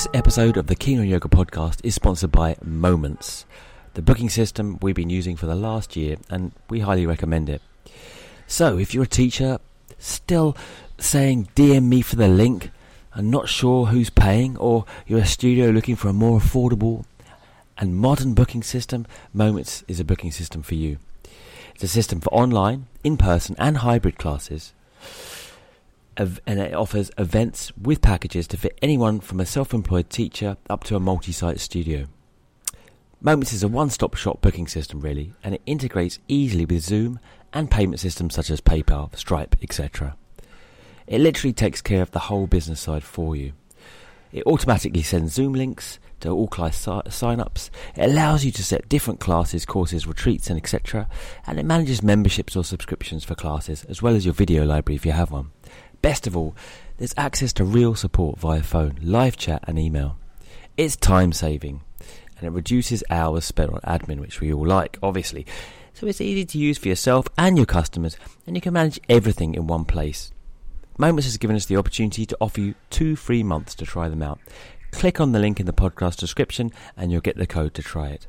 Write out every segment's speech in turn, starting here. This episode of the Kino Yoga Podcast is sponsored by Moments, the booking system we've been using for the last year, and we highly recommend it. So if you're a teacher still saying DM me for the link and not sure who's paying, or you're a studio looking for a more affordable and modern booking system, Moments is a booking system for you. It's a system for online, in-person and hybrid classes, and it offers events with packages to fit anyone from a self-employed teacher up to a multi-site studio. Moments is a one-stop shop booking system really, and it integrates easily with Zoom and payment systems such as PayPal, Stripe, etc. It literally takes care of the whole business side for you. It automatically sends Zoom links to all class sign-ups. It allows you to set different classes, courses, retreats and etc. And it manages memberships or subscriptions for classes, as well as your video library if you have one. Best of all, there's access to real support via phone, live chat and email. It's time-saving, and it reduces hours spent on admin, which we all like, obviously. So it's easy to use for yourself and your customers, and you can manage everything in one place. Moments has given us the opportunity to offer you 2 free months to try them out. Click on the link in the podcast description and you'll get the code to try it.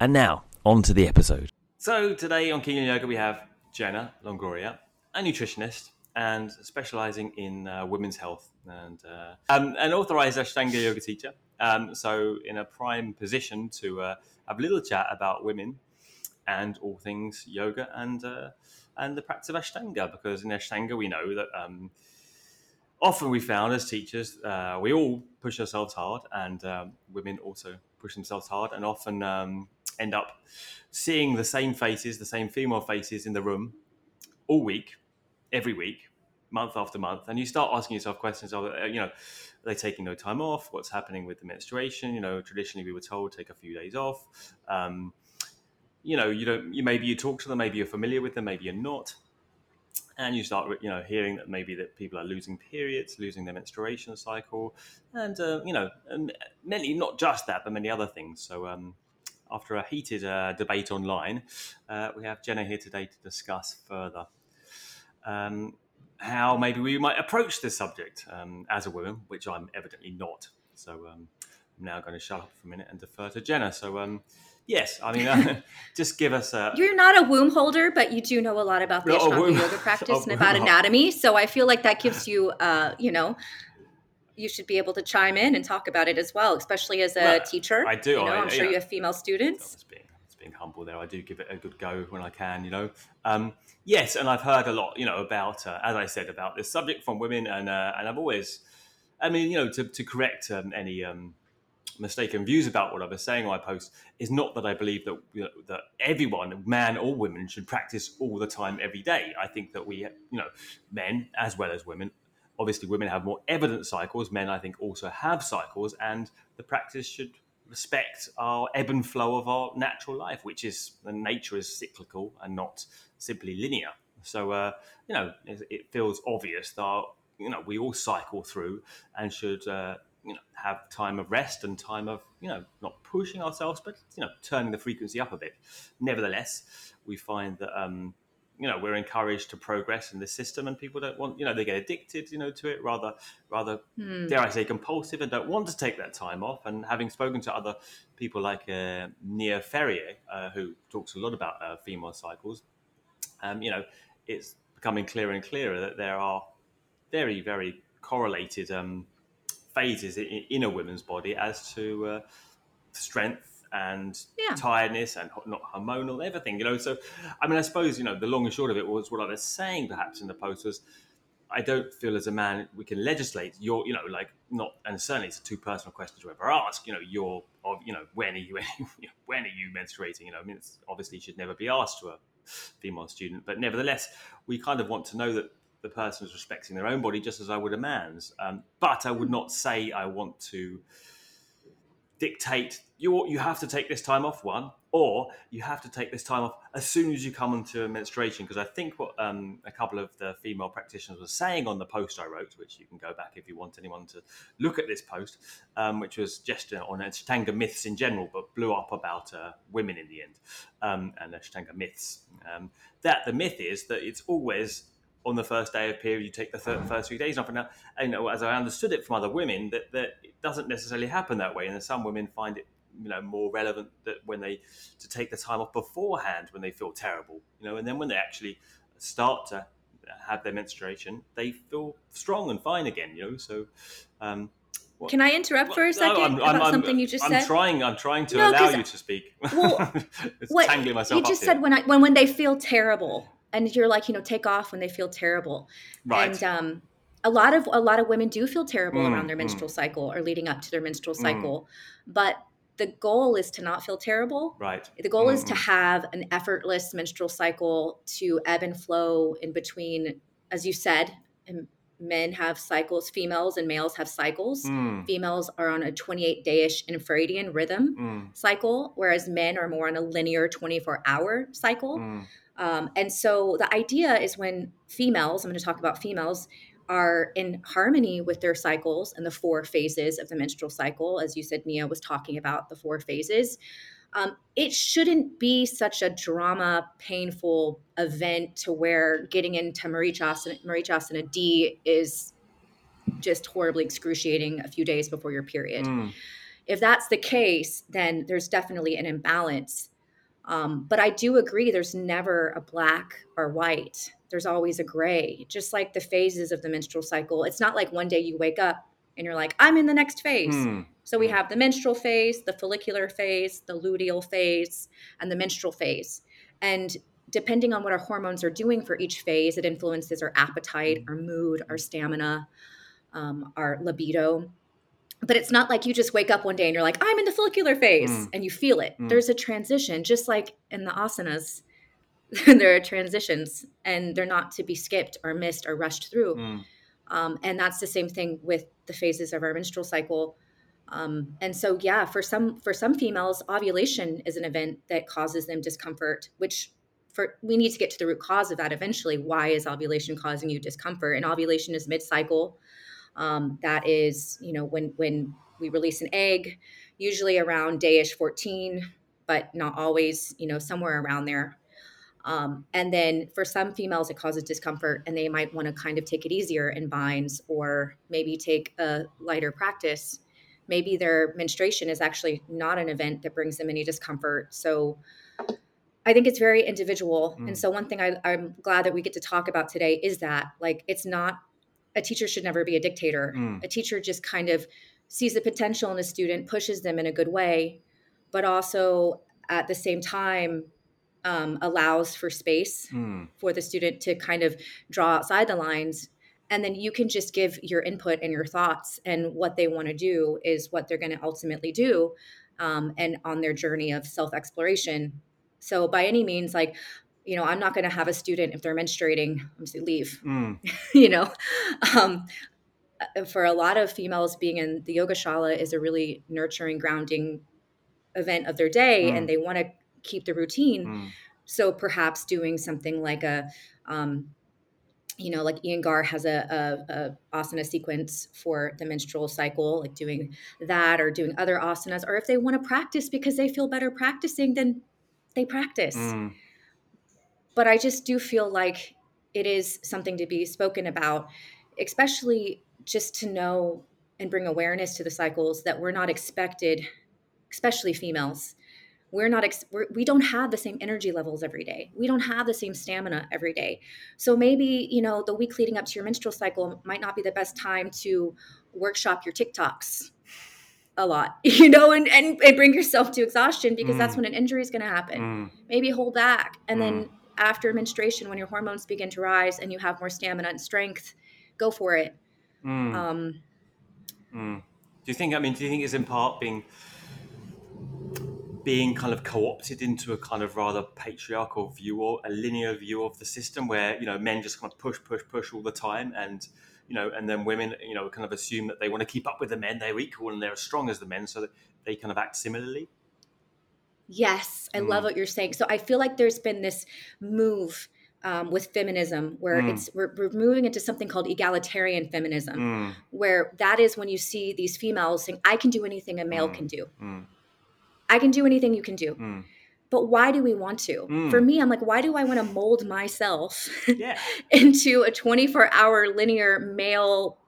And now, on to the episode. So today on Kingdom Yoga we have Jenna Longoria, a nutritionist, and specialising in women's health, and an authorised Ashtanga yoga teacher. So in a prime position to have a little chat about women and all things yoga and the practice of Ashtanga, because in Ashtanga we know that often we found as teachers, we all push ourselves hard, and women also push themselves hard, and often end up seeing the same faces, the same female faces in the room all week, every week, month after month, and you start asking yourself questions of, are they taking no time off? What's happening with the menstruation? You know, traditionally we were told take a few days off. Maybe you talk to them, maybe you're familiar with them, maybe you're not, and you start, hearing that maybe that people are losing periods, losing their menstruation cycle, and many, not just that, but many other things. So after a heated debate online, we have Jenna here today to discuss further how maybe we might approach this subject as a woman, which I'm evidently not. So I'm now going to shut up for a minute and defer to Jenna. So yes, I mean, just give us a... You're not a womb holder, but you do know a lot about the Ashtanga yoga practice and about anatomy. So I feel like that gives you, you should be able to chime in and talk about it as well, especially as a teacher. I do. I'm sure you have female students. Being humble there, I do give it a good go when I can, yes, and I've heard a lot, about as I said, about this subject from women, and I've always, to correct any mistaken views about what I was saying or I post, is not that I believe that that everyone, man or woman, should practice all the time every day. I think that we, men as well as women, obviously women have more evident cycles, men I think also have cycles, and the practice should respect our ebb and flow of our natural life, which is the nature is cyclical and not simply linear. So it feels obvious that we all cycle through and should have time of rest and time of not pushing ourselves, but turning the frequency up a bit. Nevertheless, we find that we're encouraged to progress in the system, and people don't want, they get addicted, to it, rather, dare I say, compulsive, and don't want to take that time off. And having spoken to other people like Nia Ferrier, who talks a lot about female cycles, it's becoming clearer and clearer that there are very, very correlated phases in a woman's body as to strength, and tiredness, and not hormonal, everything, so I mean, I suppose the long and short of it was what I was saying perhaps in the post was, I don't feel as a man we can legislate your not, and certainly it's a too personal question to ever ask, when are you menstruating, it's obviously should never be asked to a female student, but nevertheless we kind of want to know that the person is respecting their own body just as I would a man's, but I would not say I want to dictate you have to take this time off, or you have to take this time off as soon as you come into menstruation, because I think what a couple of the female practitioners were saying on the post I wrote, which you can go back if you want anyone to look at this post, which was just on Ashtanga myths in general, but blew up about women in the end, and Ashtanga myths, that the myth is that it's always on the first day of period, you take the first 3 days off. And you know, as I understood it from other women, that it doesn't necessarily happen that way. And some women find it, you know, more relevant that when they to take the time off beforehand when they feel terrible, you know, and then when they actually start to have their menstruation, they feel strong and fine again, you know. So, can I interrupt for a second about something you just said? I'm trying to allow you to speak. Well, it's tangling myself up. You just said when they feel terrible, and you're like, you know, take off when they feel terrible, right? And a lot of women do feel terrible around their menstrual cycle or leading up to their menstrual cycle, but the goal is to not feel terrible. Right. The goal is to have an effortless menstrual cycle, to ebb and flow in between, as you said. And men have cycles, females and males have cycles. Females are on a 28-day-ish infradian rhythm cycle, whereas men are more on a linear 24-hour cycle. And so the idea is when females, I'm going to talk about females, are in harmony with their cycles and the 4 phases of the menstrual cycle. As you said, Nia was talking about the 4 phases. It shouldn't be such a drama, painful event to where getting into marichasana D is just horribly excruciating a few days before your period. If that's the case, then there's definitely an imbalance. But I do agree there's never a black or white. There's always a gray, just like the phases of the menstrual cycle. It's not like one day you wake up and you're like, I'm in the next phase. So we have the menstrual phase, the follicular phase, the luteal phase, and the menstrual phase. And depending on what our hormones are doing for each phase, it influences our appetite, our mood, our stamina, our libido. But it's not like you just wake up one day and you're like, I'm in the follicular phase, and you feel it. There's a transition, just like in the asanas. There are transitions, and they're not to be skipped or missed or rushed through. And that's the same thing with the phases of our menstrual cycle. And so, yeah, for some females, ovulation is an event that causes them discomfort, which we need to get to the root cause of that eventually. Why is ovulation causing you discomfort? And ovulation is mid-cycle. That is, you know, when we release an egg, usually around day-ish 14, but not always, you know, somewhere around there. And then for some females, it causes discomfort, and they might want to kind of take it easier in binds, or maybe take a lighter practice. Maybe their menstruation is actually not an event that brings them any discomfort. So I think it's very individual. And so one thing I'm glad that we get to talk about today is that, like, it's not, a teacher should never be a dictator. A teacher just kind of sees the potential in a student, pushes them in a good way, but also at the same time, allows for space for the student to kind of draw outside the lines. And then you can just give your input and your thoughts, and what they want to do is what they're going to ultimately do, and on their journey of self-exploration. So by any means, like, you know, I'm not going to have a student, if they're menstruating, I'm just going to leave, you know. For a lot of females, being in the yoga shala is a really nurturing, grounding event of their day, and they want to keep the routine. So perhaps doing something like a, you know, like Ian Gar has a asana sequence for the menstrual cycle, like doing that or doing other asanas, or if they want to practice because they feel better practicing, then they practice. But I just do feel like it is something to be spoken about, especially just to know and bring awareness to the cycles that we're not expected, especially females. We don't have the same energy levels every day. We don't have the same stamina every day. So maybe, you know, the week leading up to your menstrual cycle might not be the best time to workshop your TikToks a lot, you know, and bring yourself to exhaustion, because that's when an injury is going to happen. Maybe hold back. And then after menstruation, when your hormones begin to rise and you have more stamina and strength, go for it. Do you think it's in part being kind of co-opted into a kind of rather patriarchal view, or a linear view of the system, where, you know, men just kind of push all the time, and, you know, and then women, you know, kind of assume that they want to keep up with the men, they're equal and they're as strong as the men, so that they kind of act similarly? Yes, I love what you're saying. So I feel like there's been this move with feminism, where we're moving into something called egalitarian feminism, where that is when you see these females saying, I can do anything a male can do. I can do anything you can do. But why do we want to? For me, I'm like, why do I want to mold myself into a 24-hour linear male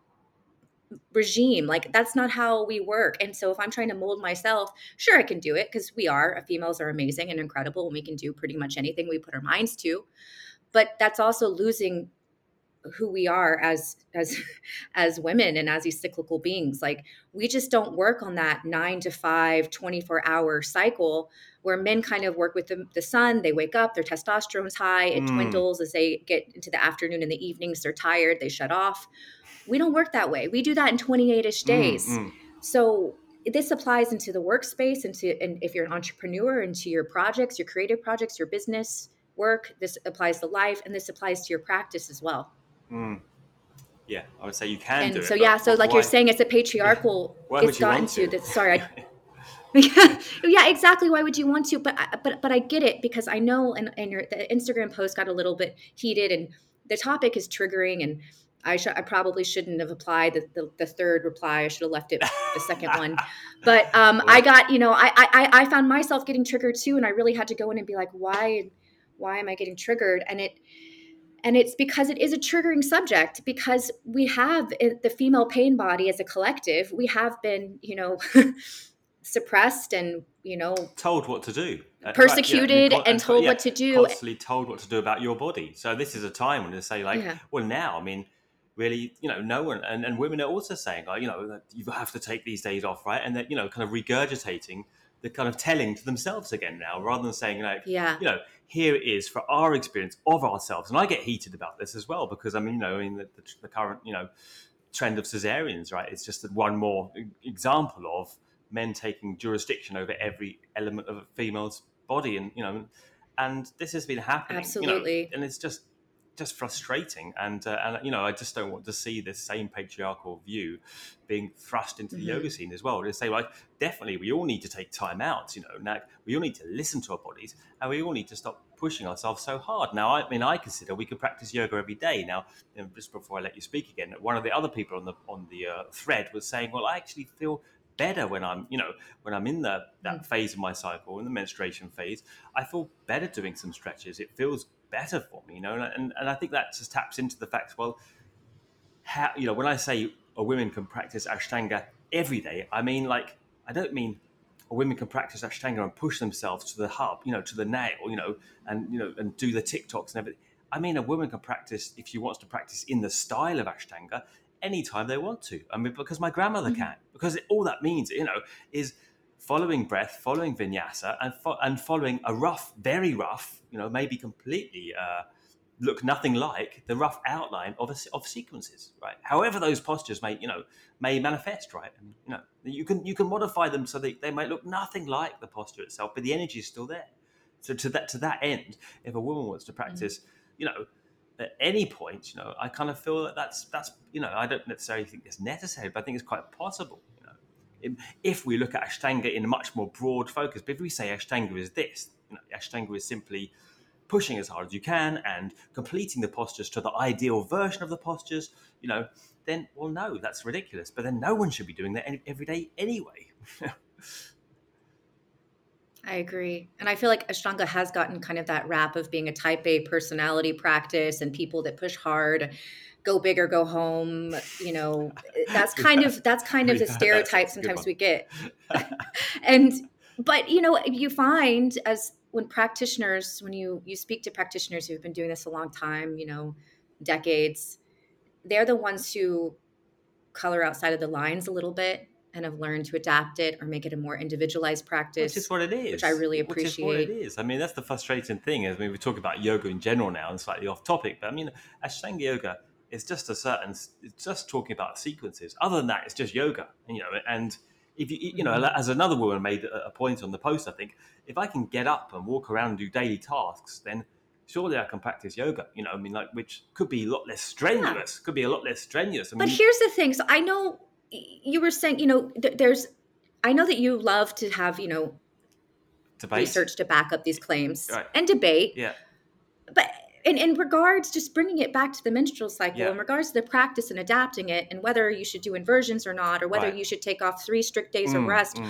regime? Like, that's not how we work. And so if I'm trying to mold myself, sure, I can do it, because we are, females are amazing and incredible, and we can do pretty much anything we put our minds to. But that's also losing who we are as women and as these cyclical beings. Like, we just don't work on that 9 to 5, 24-hour cycle where men kind of work with the sun. They wake up, their testosterone's high, it dwindles as they get into the afternoon and the evenings, they're tired, they shut off. We don't work that way. We do that in 28-ish days. So this applies into the workspace, and if you're an entrepreneur, into your projects, your creative projects, your business work. This applies to life, and this applies to your practice as well. Yeah, I would say you can do it. So yeah, so like why? You're saying, it's a patriarchal. Why would you want to? Yeah, exactly. Why would you want to? But I get it, because I know, and the Instagram post got a little bit heated, and the topic is triggering, and I probably shouldn't have applied the third reply. I should have left it the second one. But I got, I found myself getting triggered too, and I really had to go in and be like, why am I getting triggered? And it's because it is a triggering subject, because we have the female pain body as a collective. We have been, suppressed and, told what to do, persecuted and told what to do, constantly told what to do about your body. So this is a time when they say well, now, I mean, really, no one, and women are also saying, that you have to take these days off. Right. And that, kind of regurgitating the kind of telling to themselves again now, rather than saying, here it is for our experience of ourselves. And I get heated about this as well, because the current, trend of cesareans, right? It's just one more example of men taking jurisdiction over every element of a female's body. And, and this has been happening. Absolutely. And it's just frustrating. And I just don't want to see this same patriarchal view being thrust into the yoga scene as well. They say, definitely we all need to take time out, now we all need to listen to our bodies, and we all need to stop pushing ourselves so hard. Now, I consider we could practice yoga every day. Now, just before I let you speak again, one of the other people on the thread was saying, well, I actually feel better when I'm, in that phase of my cycle, in the menstruation phase. I feel better doing some stretches. It feels better for me, and I think that just taps into the fact, how, when I say a woman can practice Ashtanga every day, I mean, I don't mean a woman can practice Ashtanga and push themselves to the hub, to the nail, and do the TikToks and everything. I mean, a woman can practice, if she wants to practice in the style of Ashtanga, anytime they want to. I mean, because my grandmother can, because all that means, is following breath, following vinyasa, and following a rough, very rough, maybe completely look nothing like the rough outline of sequences, right? However those postures may manifest, right? And, you can modify them so that they might look nothing like the posture itself, but the energy is still there. So to that end, if a woman wants to practice, at any point, I kind of feel that that's I don't necessarily think it's necessary, but I think it's quite possible. If we look at Ashtanga in a much more broad focus, but if we say Ashtanga is this, Ashtanga is simply pushing as hard as you can and completing the postures to the ideal version of the postures, then, well, no, that's ridiculous. But then no one should be doing that every day anyway. I agree. And I feel like Ashtanga has gotten kind of that rap of being a type A personality practice and people that push hard, go big or go home. That's kind of the stereotype sometimes we get. But you find when you speak to practitioners who've been doing this a long time, decades, they're the ones who color outside of the lines a little bit and have learned to adapt it or make it a more individualized practice. Which is what it is. Which I really appreciate. Which is what it is. I mean, that's the frustrating thing. Is we talk about yoga in general now and slightly off topic, but I mean, Ashtanga yoga is it's just talking about sequences. Other than that, it's just yoga, and if you as another woman made a point on the post, I think, if I can get up and walk around and do daily tasks, then surely I can practice yoga, which could be a lot less strenuous, I mean, but here's the thing. So I know, you were saying, I know that you love to have, debate. Research to back up these claims, right, and debate. Yeah. But in regards, just bringing it back to the menstrual cycle, in regards to the practice and adapting it and whether you should do inversions or not, or whether you should take off 3 strict days of rest,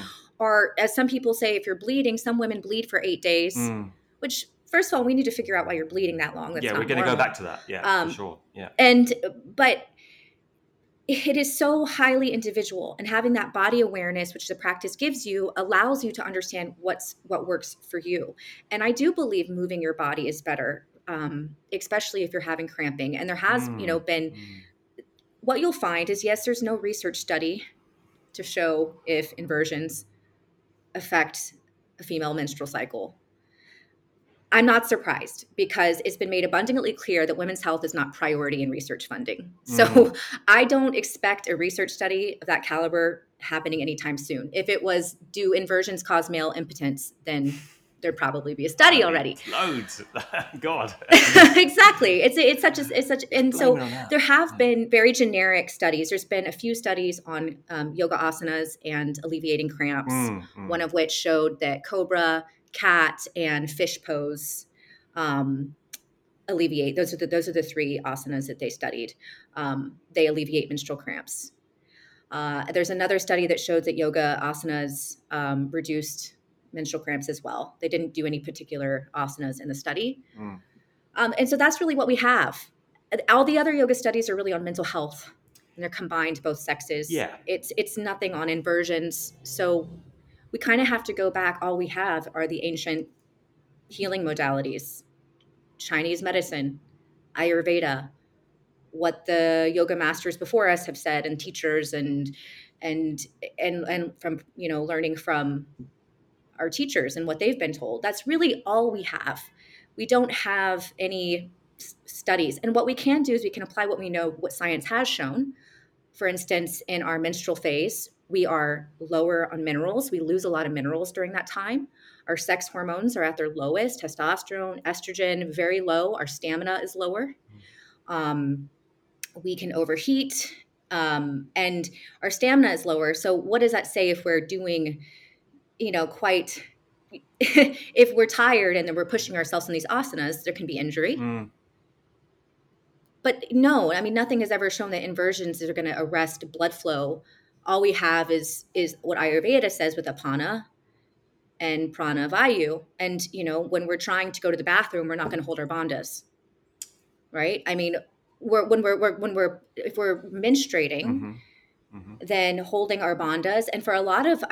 or as some people say, if you're bleeding, some women bleed for 8 days, which first of all, we need to figure out why you're bleeding that long. That's we're going to go back to that. Yeah, for sure. Yeah. But it is so highly individual, and having that body awareness, which the practice gives you, allows you to understand what works for you. And I do believe moving your body is better, especially if you're having cramping. And there has, been what you'll find is, yes, there's no research study to show if inversions affect a female menstrual cycle. I'm not surprised, because it's been made abundantly clear that women's health is not priority in research funding. So I don't expect a research study of that caliber happening anytime soon. If it was, do inversions cause male impotence, then there'd probably be a study already. Loads. God. Exactly. It's such. And so there have been very generic studies. There's been a few studies on yoga asanas and alleviating cramps, one of which showed that cobra, cat, and fish pose alleviate. Those are the three asanas that they studied. They alleviate menstrual cramps. There's another study that showed that yoga asanas reduced menstrual cramps as well. They didn't do any particular asanas in the study. And so that's really what we have. All the other yoga studies are really on mental health, and they're combined both sexes. Yeah. It's nothing on inversions. So we kind of have to go back. All we have are the ancient healing modalities, Chinese medicine, Ayurveda, what the yoga masters before us have said, and teachers, and from, learning from our teachers and what they've been told. That's really all we have. We don't have any studies. And what we can do is we can apply what we know, what science has shown. For instance, in our menstrual phase, we are lower on minerals. We lose a lot of minerals during that time. Our sex hormones are at their lowest, testosterone, estrogen, very low. Our stamina is lower. We can overheat, and our stamina is lower. So what does that say if we're doing, if we're tired and then we're pushing ourselves in these asanas, there can be injury. But no, nothing has ever shown that inversions are going to arrest blood flow. All we have is what Ayurveda says with apana and prana vayu. And, when we're trying to go to the bathroom, we're not going to hold our bandhas, right? If we're menstruating, then holding our bandhas. And for a lot of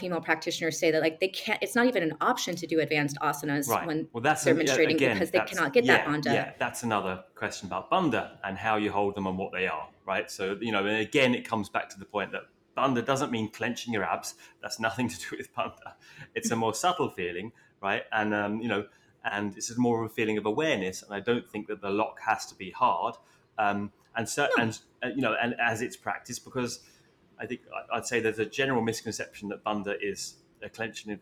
female practitioners say that they can't, it's not even an option to do advanced asanas when they're menstruating, because they cannot get that bandha. Yeah, that's another question about bandha and how you hold them and what they are. Right. So, and again, it comes back to the point that bandha doesn't mean clenching your abs. That's nothing to do with bandha. It's a more subtle feeling. Right. And, and it's more of a feeling of awareness. And I don't think that the lock has to be hard. And as it's practiced, because I think I'd say there's a general misconception that bandha is a clenching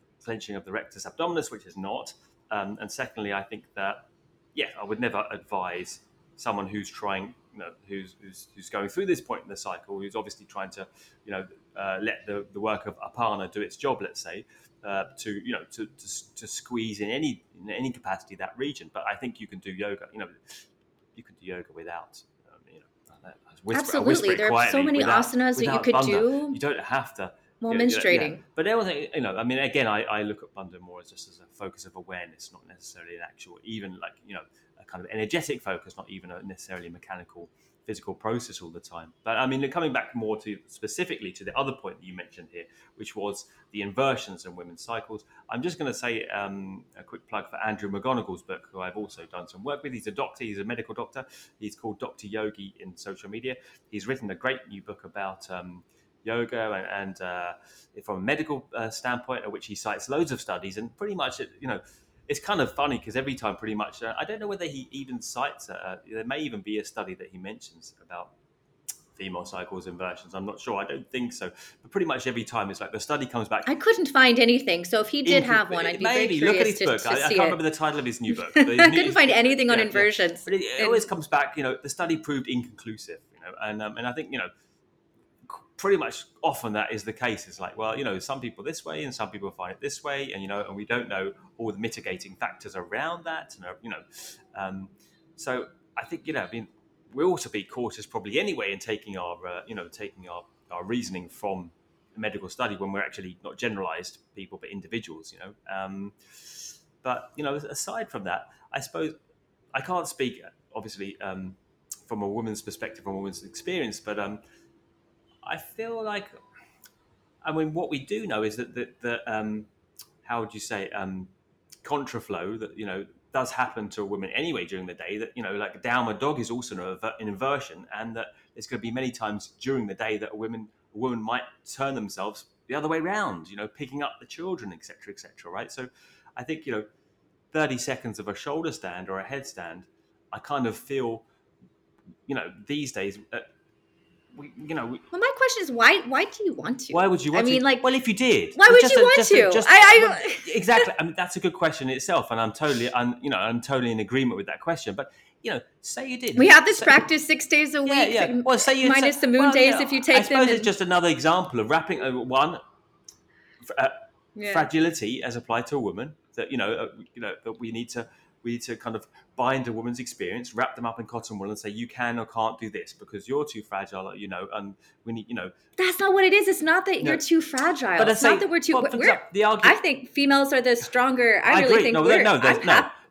of the rectus abdominis, which is not. And secondly, I think that, I would never advise someone who's trying, who's going through this point in the cycle, who's obviously trying to, let the work of apana do its job, let's say, to squeeze in any capacity that region. But I think you can do yoga, without, whisper. Absolutely. There are so many asanas that you could do. You don't have to. While menstruating. Yeah. But everything, again, I look at bandha more as just as a focus of awareness, not necessarily an actual, even a kind of energetic focus, not even necessarily a mechanical, physical process all the time. But coming back more to specifically to the other point that you mentioned here, which was the inversions in women's cycles. I'm just going to say a quick plug for Andrew McGonagall's book, who I've also done some work with. He's a doctor. He's a medical doctor. He's called Dr. Yogi in social media. He's written a great new book about yoga and from a medical standpoint, at which he cites loads of studies, and pretty much, it's kind of funny because every time pretty much, I don't know whether he even cites, there may even be a study that he mentions about female cycles, inversions. I'm not sure. I don't think so. But pretty much every time it's like the study comes back. I couldn't find anything. So if he did have one, I'd be very curious. Look at his book. I can't remember the title of his new book. I couldn't find anything on inversions. But it always comes back, the study proved inconclusive, and I think, pretty much often that is the case. It's like, well, some people this way and some people find it this way, and and we don't know all the mitigating factors around that, and so I think we ought to be cautious probably anyway in taking our reasoning from a medical study when we're actually not generalized people, but individuals, you know. But, you know, aside from that, I suppose I can't speak, obviously, from a woman's perspective, from a woman's experience, but I feel like, I mean, what we do know is that how would you say, contraflow, that, you know, does happen to women anyway during the day, that, you know, like downward dog is also an inversion, and that there's going to be many times during the day that a woman might turn themselves the other way round, you know, picking up the children, et cetera, right? So I think, you know, 30 seconds of a shoulder stand or a headstand, I kind of feel, you know, these days, well, my question is, why do you want to? Why would you want to? I mean, like, well, if you did, why would you want to? Exactly. I mean, that's a good question in itself, and I'm totally in agreement with that question. But, you know, say you did. We have this practice 6 days a week. Yeah, yeah. Well, say you minus the moon days, if you take them. I suppose them it's just another example of wrapping one fragility as applied to a woman, that, you know, that we need to kind of bind a woman's experience, wrap them up in cotton wool and say, you can or can't do this because you're too fragile, you know, and we need, you know. That's not what it is. It's not that you're too fragile. But it's not that we're too, I think females are the stronger.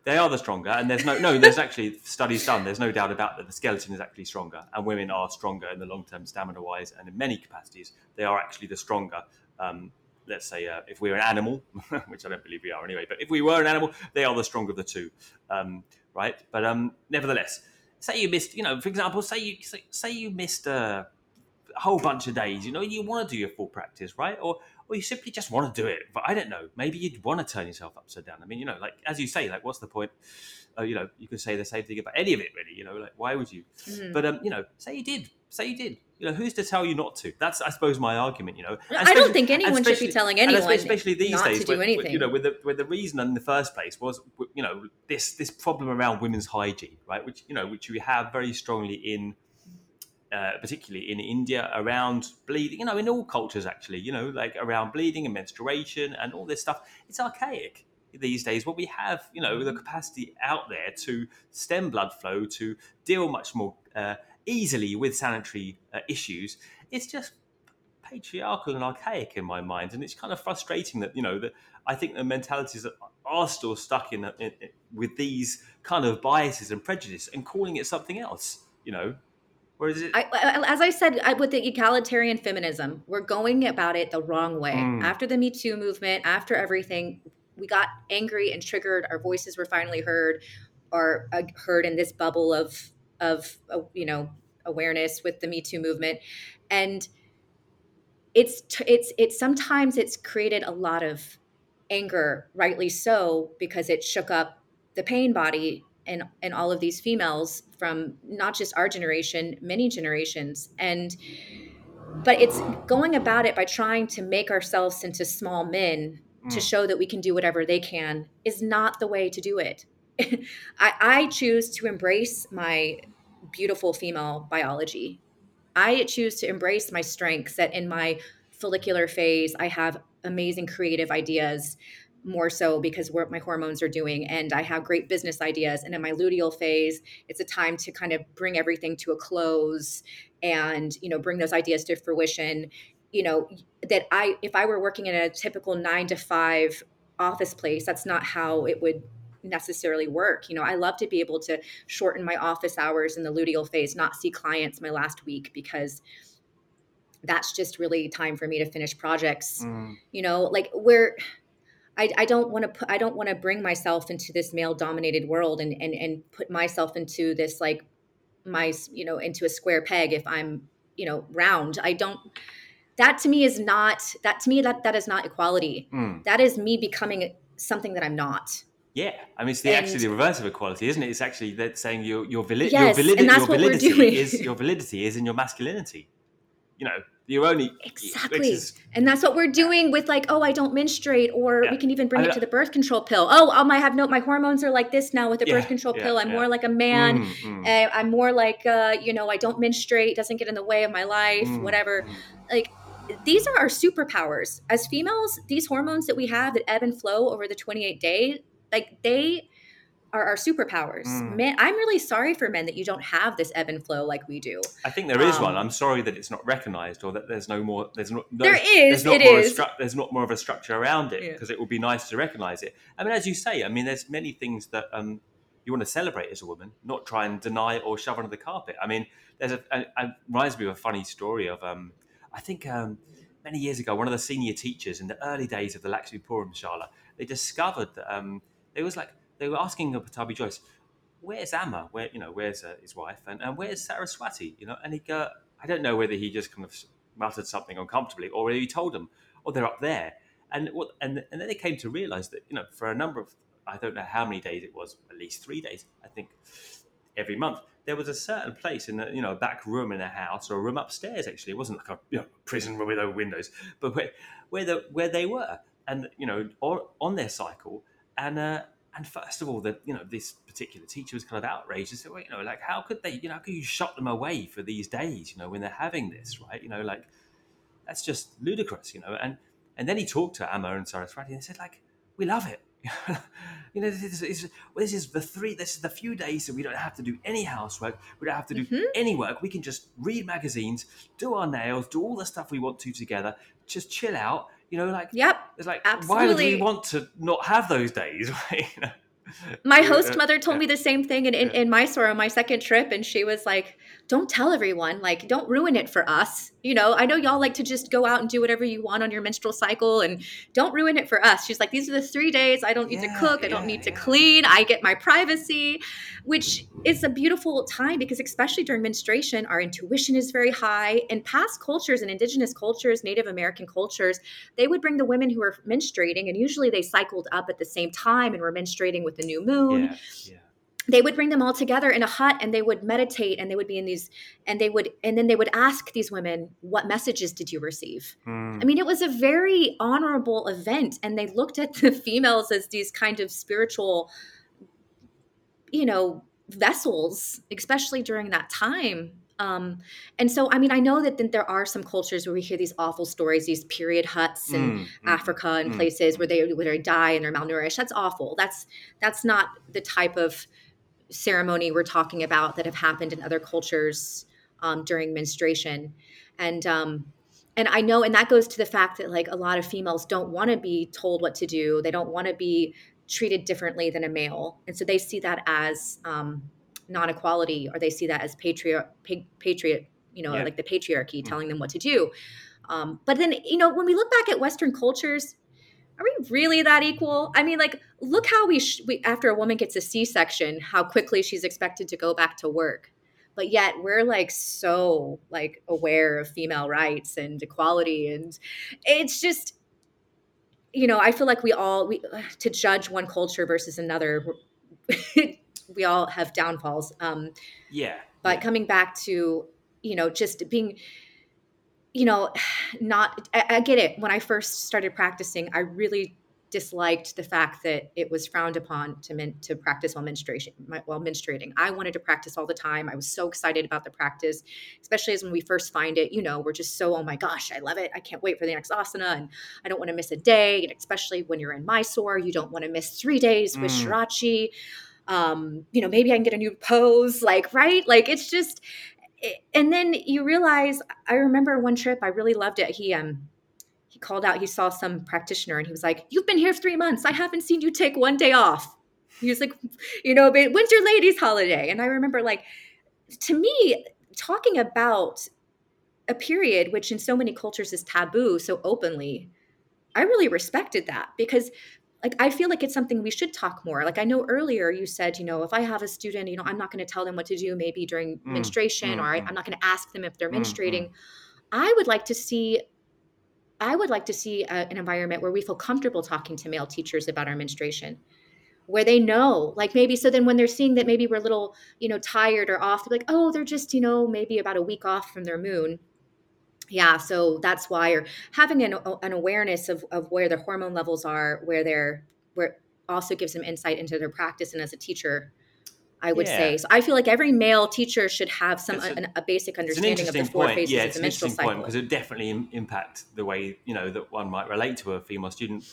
They are the stronger, and there's actually studies done. There's no doubt about that. The skeleton is actually stronger, and women are stronger in the long term, stamina wise. And in many capacities, they are actually the stronger, let's say, if we're an animal, which I don't believe we are anyway, but if we were an animal, they are the stronger of the two, right? But nevertheless, say you missed, you know, for example, say you missed a whole bunch of days, you know, you want to do your full practice, right? Or you simply just want to do it, but I don't know, maybe you'd want to turn yourself upside down. I mean, you know, like, as you say, like, what's the point? You know, you could say the same thing about any of it, really, you know, like, why would you? Mm-hmm. But, you know, say you did. You know, who's to tell you not to? That's, I suppose, my argument, you know. I don't think anyone should be telling anyone, especially these days, to do anything. You know, with the reason in the first place was, you know, this problem around women's hygiene, right? Which, you know, which we have very strongly in, particularly in India, around bleeding, you know, in all cultures, actually, you know, like around bleeding and menstruation and all this stuff. It's archaic these days. What we have, you know, the capacity out there to stem blood flow, to deal much more easily with sanitary issues. It's just patriarchal and archaic in my mind, and it's kind of frustrating that, you know, that I think the mentalities that are still stuck in with these kind of biases and prejudice and calling it something else, you know. Whereas it, as I said, with the egalitarian feminism, we're going about it the wrong way. After the Me Too movement, after everything, we got angry and triggered. Our voices were finally heard, or heard in this bubble of you know, awareness with the Me Too movement, and it's sometimes it's created a lot of anger, rightly so, because it shook up the pain body and all of these females from not just our generation, many generations, but it's going about it by trying to make ourselves into small men to show that we can do whatever they can is not the way to do it. I choose to embrace my beautiful female biology. I choose to embrace my strengths, that in my follicular phase, I have amazing creative ideas, more so because what my hormones are doing, and I have great business ideas. And in my luteal phase, it's a time to kind of bring everything to a close and, you know, bring those ideas to fruition. You know, that if I were working in a typical 9-to-5 office place, that's not how it would necessarily work. You know, I love to be able to shorten my office hours in the luteal phase, not see clients my last week, because that's just really time for me to finish projects. You know, like, where I don't want to bring myself into this male dominated world and put myself into this, like, my, you know, into a square peg if I'm, you know, round. That is not equality. That is me becoming something that I'm not. Yeah, I mean, it's actually the reverse of equality, isn't it? It's actually that saying your validity is in your masculinity. You know, you're only exactly, and that's what we're doing with, like, oh, I don't menstruate, or we can even bring it to the birth control pill. Oh, my hormones are like this now with the birth control pill. I'm more like a man. I'm more like, you know, I don't menstruate, doesn't get in the way of my life, whatever. Like, these are our superpowers as females. These hormones that we have that ebb and flow over the 28 day. Like, they are our superpowers. Men, I'm really sorry for men that you don't have this ebb and flow like we do. I think there is one. I'm sorry that it's not recognized, or that there's no more. There's not more of a structure around it, because it would be nice to recognize it. I mean, as you say, I mean, there's many things that you want to celebrate as a woman, not try and deny or shove under the carpet. I mean, there's it reminds me of a funny story of I think many years ago, one of the senior teachers in the early days of the Lakshmi Purim Shala, they discovered that they were asking Patabi Joyce, where's Amma? Where's his wife? And where's Saraswati? And he I don't know whether he just kind of muttered something uncomfortably, or whether he told them, oh, they're up there. And then they came to realize that, for a number of, I don't know how many days it was, at least 3 days, I think, every month, there was a certain place in a back room in a house, or a room upstairs, actually. It wasn't like a prison room with no windows, but where they were, and, on their cycle. And first of all, this particular teacher was kind of outraged and said, well, how could they, how could you shut them away for these days, when they're having this, right? That's just ludicrous, And then he talked to Amma and Saraswati and said, we love it. This is the few days that we don't have to do any housework. We don't have to do any work. We can just read magazines, do our nails, do all the stuff we want to together, just chill out. It's absolutely. Why would we want to not have those days? My host mother told me the same thing in Mysore on my second trip, and she was like, don't tell everyone, don't ruin it for us. I know y'all like to just go out and do whatever you want on your menstrual cycle, and don't ruin it for us. She's like, these are the 3 days I don't need to cook, I don't need to clean, I get my privacy, which is a beautiful time, because especially during menstruation, our intuition is very high. And past cultures and indigenous cultures, Native American cultures, they would bring the women who were menstruating, and usually they cycled up at the same time and were menstruating with the new moon. They would bring them all together in a hut, and they would meditate, and they would be in these, and then they would ask these women, what messages did you receive? I mean, it was a very honorable event, and they looked at the females as these kind of spiritual, vessels, especially during that time. And so, I mean, I know that there are some cultures where we hear these awful stories, these period huts in Africa and places where they die and they're malnourished. That's awful. That's not the type of ceremony we're talking about that have happened in other cultures, during menstruation. And I know, and that goes to the fact that a lot of females don't want to be told what to do. They don't want to be treated differently than a male. And so they see that as, non-equality, or they see that as the patriarchy telling them what to do. But then, when we look back at Western cultures, are we really that equal? I mean, look how we after a woman gets a C-section, how quickly she's expected to go back to work. But yet we're so aware of female rights and equality. And it's just, I feel like we to judge one culture versus another, we all have downfalls. But coming back to, just being, not, I get it. When I first started practicing, I really disliked the fact that it was frowned upon to practice while menstruating. I wanted to practice all the time. I was so excited about the practice, especially as when we first find it, we're just so, oh my gosh, I love it. I can't wait for the next asana, and I don't want to miss a day. And especially when you're in Mysore, you don't want to miss 3 days with Shirachi. Maybe I can get a new pose, right? It's just, and then you realize, I remember one trip, I really loved it. He called out, he saw some practitioner, and he was like, you've been here 3 months. I haven't seen you take one day off. He was like, when's your ladies' holiday? And I remember to me, talking about a period, which in so many cultures is taboo, so openly, I really respected that, because I feel it's something we should talk more. I know earlier you said, if I have a student, I'm not going to tell them what to do maybe during menstruation, or I'm not going to ask them if they're menstruating. I would like to see an environment where we feel comfortable talking to male teachers about our menstruation, where they know, maybe, so then when they're seeing that maybe we're a little, tired or off, they're like, oh, they're just, maybe about a week off from their moon. Yeah, so that's why, or having an awareness of where their hormone levels are, where also gives them insight into their practice. And as a teacher, I would say, so I feel every male teacher should have a basic understanding of the four phases of the menstrual cycle. Yeah, it's an interesting point, because it definitely impacts the way, that one might relate to a female student.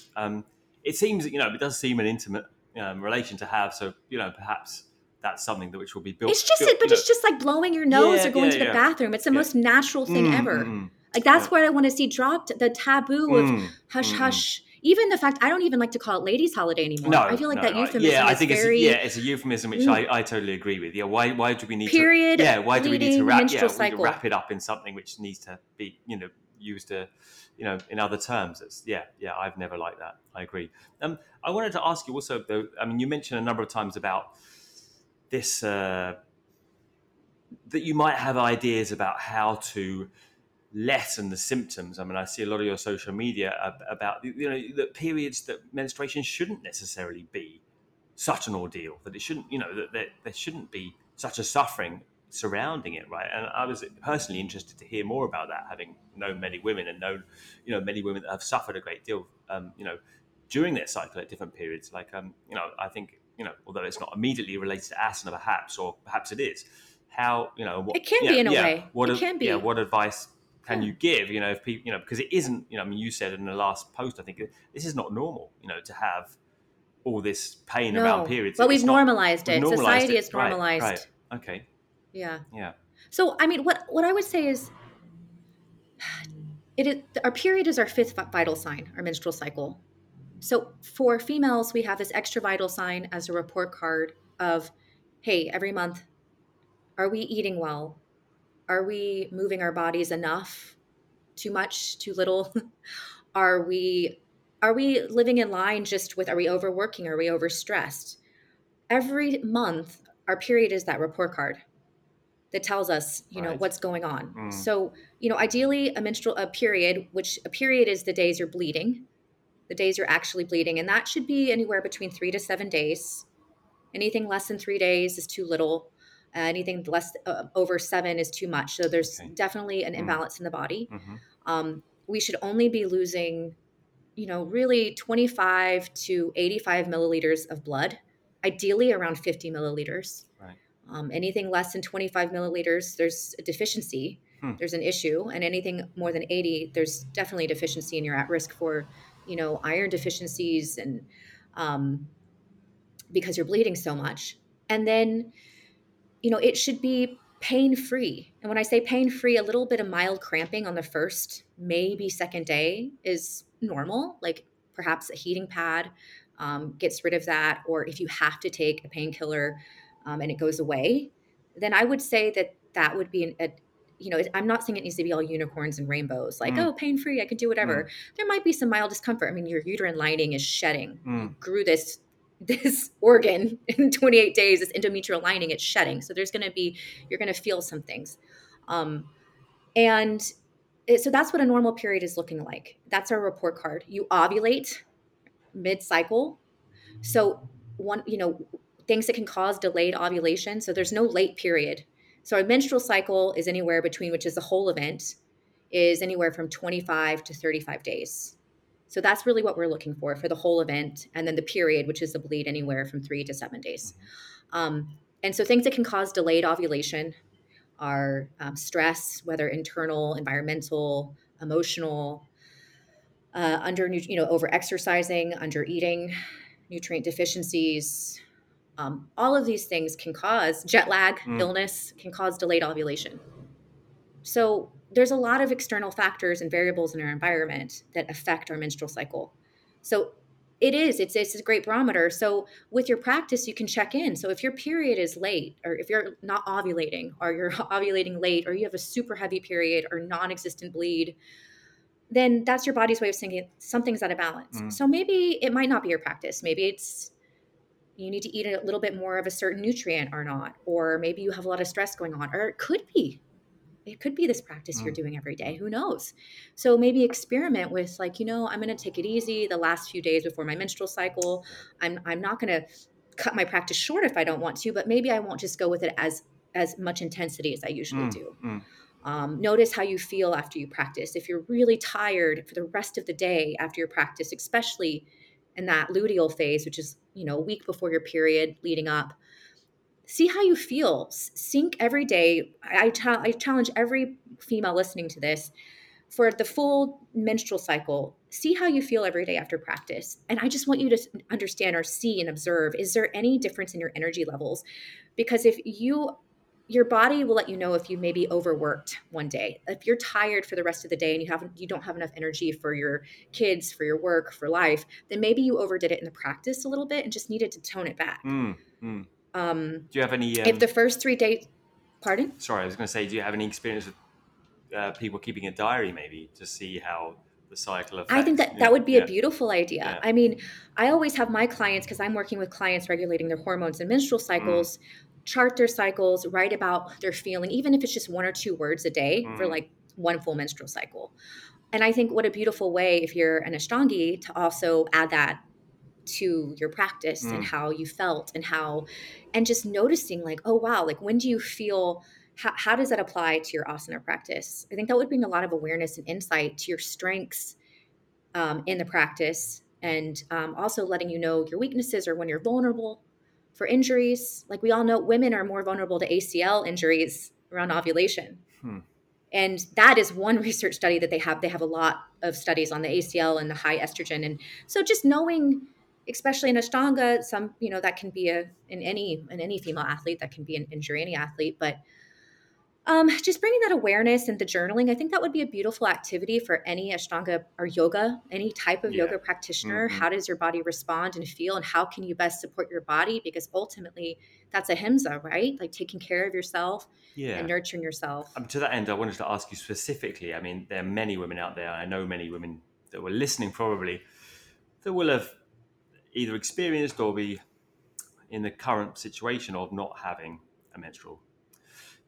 It does seem an intimate relation to have. So, you know, perhaps that's something that which will be built. It's just, but it's just like blowing your nose or going to the bathroom. It's the most natural thing ever. Like that's what I want to see dropped. The taboo of hush, hush. Even the fact, I don't even like to call it ladies' holiday anymore. No, I feel like that euphemism is very... it's a euphemism, which I totally agree with. Yeah, why do we need to... why do we need to wrap it up in something which needs to be, used in other terms? It's, I've never liked that. I agree. I wanted to ask you also, though, I mean, you mentioned a number of times about this, that you might have ideas about how to... lessen the symptoms. I mean, I see a lot of your social media about the periods that menstruation shouldn't necessarily be such an ordeal, that it shouldn't, that there shouldn't be such a suffering surrounding it, right? And I was personally interested to hear more about that, having known many women and known, many women that have suffered a great deal, during their cycle at different periods. Like, I think, although it's not immediately related to asana, perhaps, or perhaps it is, how, what, it can be in a way. It can be. What advice can you give, if people, because it isn't, I mean, you said in the last post, I think, this is not normal, to have all this pain around periods. Well, we've normalized it. Society has normalized. Right. Okay. Yeah. Yeah. So, I mean, what I would say is, our period is our fifth vital sign, our menstrual cycle. So for females, we have this extra vital sign as a report card of, hey, every month, are we eating well? Are we moving our bodies enough? Too much? Too little? Are we living in line just with, are we overworking? Are we overstressed? Every month, our period is that report card that tells us, what's going on. So, ideally a period is the days you're bleeding, the days you're actually bleeding. And that should be anywhere between 3 to 7 days. Anything less than 3 days is too little. Anything less over 7 is too much. So there's definitely an imbalance in the body. Mm-hmm. We should only be losing, really 25 to 85 milliliters of blood, ideally around 50 milliliters. Right. Anything less than 25 milliliters, there's a deficiency. There's an issue. And anything more than 80, there's definitely a deficiency, and you're at risk for, iron deficiencies and because you're bleeding so much. And then... it should be pain-free. And when I say pain-free, a little bit of mild cramping on the first, maybe second day is normal. Like perhaps a heating pad gets rid of that. Or if you have to take a painkiller and it goes away, then I would say that would be I'm not saying it needs to be all unicorns and rainbows. Like, pain-free, I can do whatever. There might be some mild discomfort. I mean, your uterine lining is shedding. You grew this organ in 28 days, this endometrial lining, it's shedding. So you're going to feel some things. So that's what a normal period is looking like. That's our report card. You ovulate mid-cycle. So one, things that can cause delayed ovulation. So there's no late period. So our menstrual cycle is anywhere between, which is the whole event, is anywhere from 25 to 35 days. So that's really what we're looking for the whole event. And then the period, which is the bleed, anywhere from 3 to 7 days. And so things that can cause delayed ovulation are stress, whether internal, environmental, emotional, over-exercising, under-eating, nutrient deficiencies. All of these things can cause jet lag, illness, can cause delayed ovulation. So there's a lot of external factors and variables in our environment that affect our menstrual cycle. So it's a great barometer. So with your practice, you can check in. So if your period is late, or if you're not ovulating, or you're ovulating late, or you have a super heavy period or non-existent bleed, then that's your body's way of saying something's out of balance. So maybe it might not be your practice. Maybe it's you need to eat a little bit more of a certain nutrient or not, or maybe you have a lot of stress going on, or it could be this practice you're doing every day. Who knows? So maybe experiment with I'm going to take it easy the last few days before my menstrual cycle. I'm not going to cut my practice short if I don't want to, but maybe I won't just go with it as much intensity as I usually do. Notice how you feel after you practice. If you're really tired for the rest of the day after your practice, especially in that luteal phase, which is, a week before your period leading up, see how you feel. Sync every day. I challenge every female listening to this for the full menstrual cycle, see how you feel every day after practice. And I just want you to understand or see and observe, is there any difference in your energy levels? Because if you, your body will let you know if you may be overworked one day, if you're tired for the rest of the day and you don't have enough energy for your kids, for your work, for life, then maybe you overdid it in the practice a little bit and just needed to tone it back. Do you have any, if the first 3 days, pardon? Sorry, I was going to say, do you have any experience with people keeping a diary maybe to see how the cycle affects? I think that that would be a beautiful idea. I mean, I always have my clients, because I'm working with clients regulating their hormones and menstrual cycles, chart their cycles, write about their feeling, even if it's just 1 or 2 words a day for like one full menstrual cycle. And I think what a beautiful way, if you're an Ashtangi, to also add that to your practice and how you felt and how, and just noticing like, oh wow, like when do you feel, how does that apply to your asana practice? I think that would bring a lot of awareness and insight to your strengths in the practice, and also letting you know your weaknesses or when you're vulnerable for injuries. Like we all know women are more vulnerable to ACL injuries around ovulation. And that is one research study that they have. They have a lot of studies on the ACL and the high estrogen. And so just knowing, especially in Ashtanga, some, you know, that can be a, in any female athlete, that can be an injury, any athlete, but just bringing that awareness and the journaling, I think that would be a beautiful activity for any Ashtanga or yoga, any type of yoga practitioner. How does your body respond and feel, and how can you best support your body? Because ultimately that's ahimsa, right? Like taking care of yourself and nurturing yourself. To that end, I wanted to ask you specifically, I mean, there are many women out there. I know many women that were listening probably that will have either experienced or be in the current situation of not having a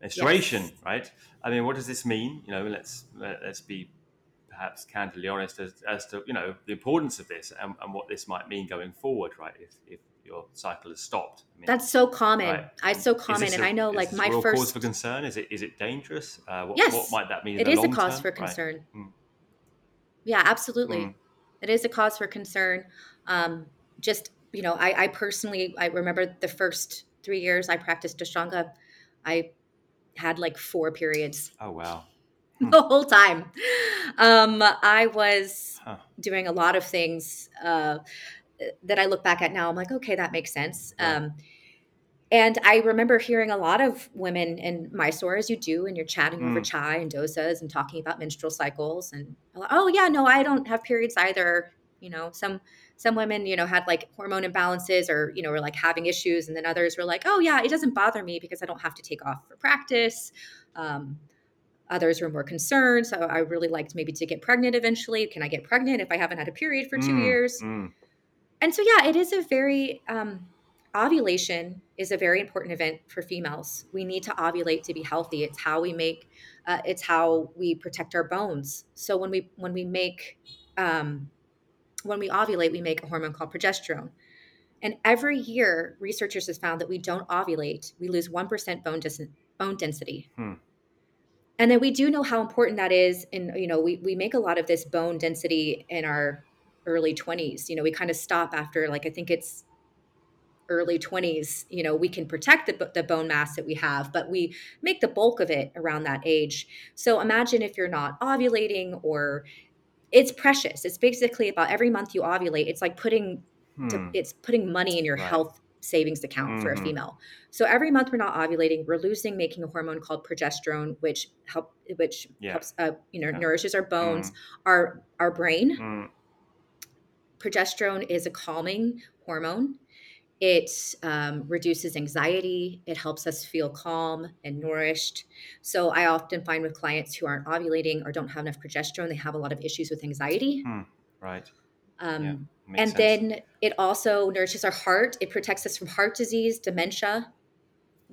menstruation, right? I mean, what does this mean? You know, let's be perhaps candidly honest as to, you know, the importance of this and what this might mean going forward, right? If your cycle has stopped. I mean, that's so common. Right? It's so common. And I know like my first... Is this a cause for concern? Is it dangerous? What might that mean in the long term? It is a cause for concern. Right. Yeah, absolutely. It is a cause for concern. Just, you know, I personally, I remember the first 3 years I practiced Ashtanga, I had like 4 periods. Oh, wow. The whole time. I was doing a lot of things that I look back at now. I'm like, okay, that makes sense. Yeah. And I remember hearing a lot of women in Mysore, as you do, and you're chatting over chai and dosas and talking about menstrual cycles. And, oh, yeah, no, I don't have periods either. You know, some women, you know, had like hormone imbalances or, you know, were like having issues. And then others were like, oh yeah, it doesn't bother me because I don't have to take off for practice. Others were more concerned. So I really liked maybe to get pregnant eventually. Can I get pregnant if I haven't had a period for 2 years? And so, yeah, it is a very, ovulation is a very important event for females. We need to ovulate to be healthy. It's how we make, it's how we protect our bones. So when we ovulate, we make a hormone called progesterone. And every year, researchers have found that we don't ovulate. We lose 1% bone density. And then we do know how important that is. And, you know, we make a lot of this bone density in our early 20s. You know, we kind of stop after, like, I think it's early 20s. You know, we can protect the bone mass that we have, but we make the bulk of it around that age. So imagine if you're not ovulating, or it's precious. It's basically about every month you ovulate. It's like putting money in your health savings account for a female. So every month we're not ovulating, we're making a hormone called progesterone, which helps nourishes our bones, our brain. Progesterone is a calming hormone. It reduces anxiety. It helps us feel calm and nourished. So I often find with clients who aren't ovulating or don't have enough progesterone, they have a lot of issues with anxiety. Right. And sense. Then it also nourishes our heart. It protects us from heart disease, dementia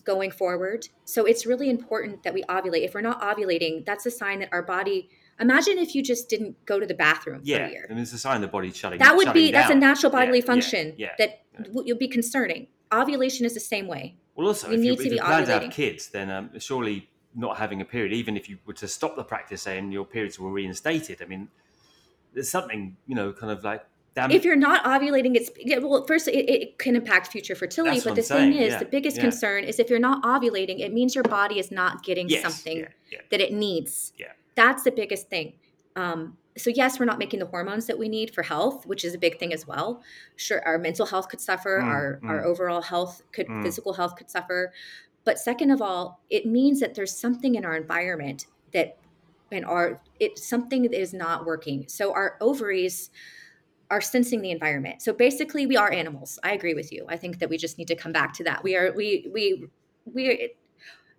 going forward. So it's really important that we ovulate. If we're not ovulating, that's a sign that our body... Imagine if you just didn't go to the bathroom for a year. I mean, it's a sign the body's shutting down. That would be, that's a natural bodily function that you'll be concerning. Ovulation is the same way. Well, also, if you plan to have kids, then surely not having a period, even if you were to stop the practice, saying your periods were reinstated, I mean, there's something, you know, kind of like... If you're not ovulating, it can impact future fertility. That's but the thing is, the biggest concern is if you're not ovulating, it means your body is not getting something that it needs. That's the biggest thing. So yes, we're not making the hormones that we need for health, which is a big thing as well. Sure, our mental health could suffer, our overall health could, physical health could suffer. But second of all, it means that there's something in our environment that, and our, it's something that is not working. So our ovaries are sensing the environment. So basically we are animals. I agree with you. I think that we just need to come back to that. We are, we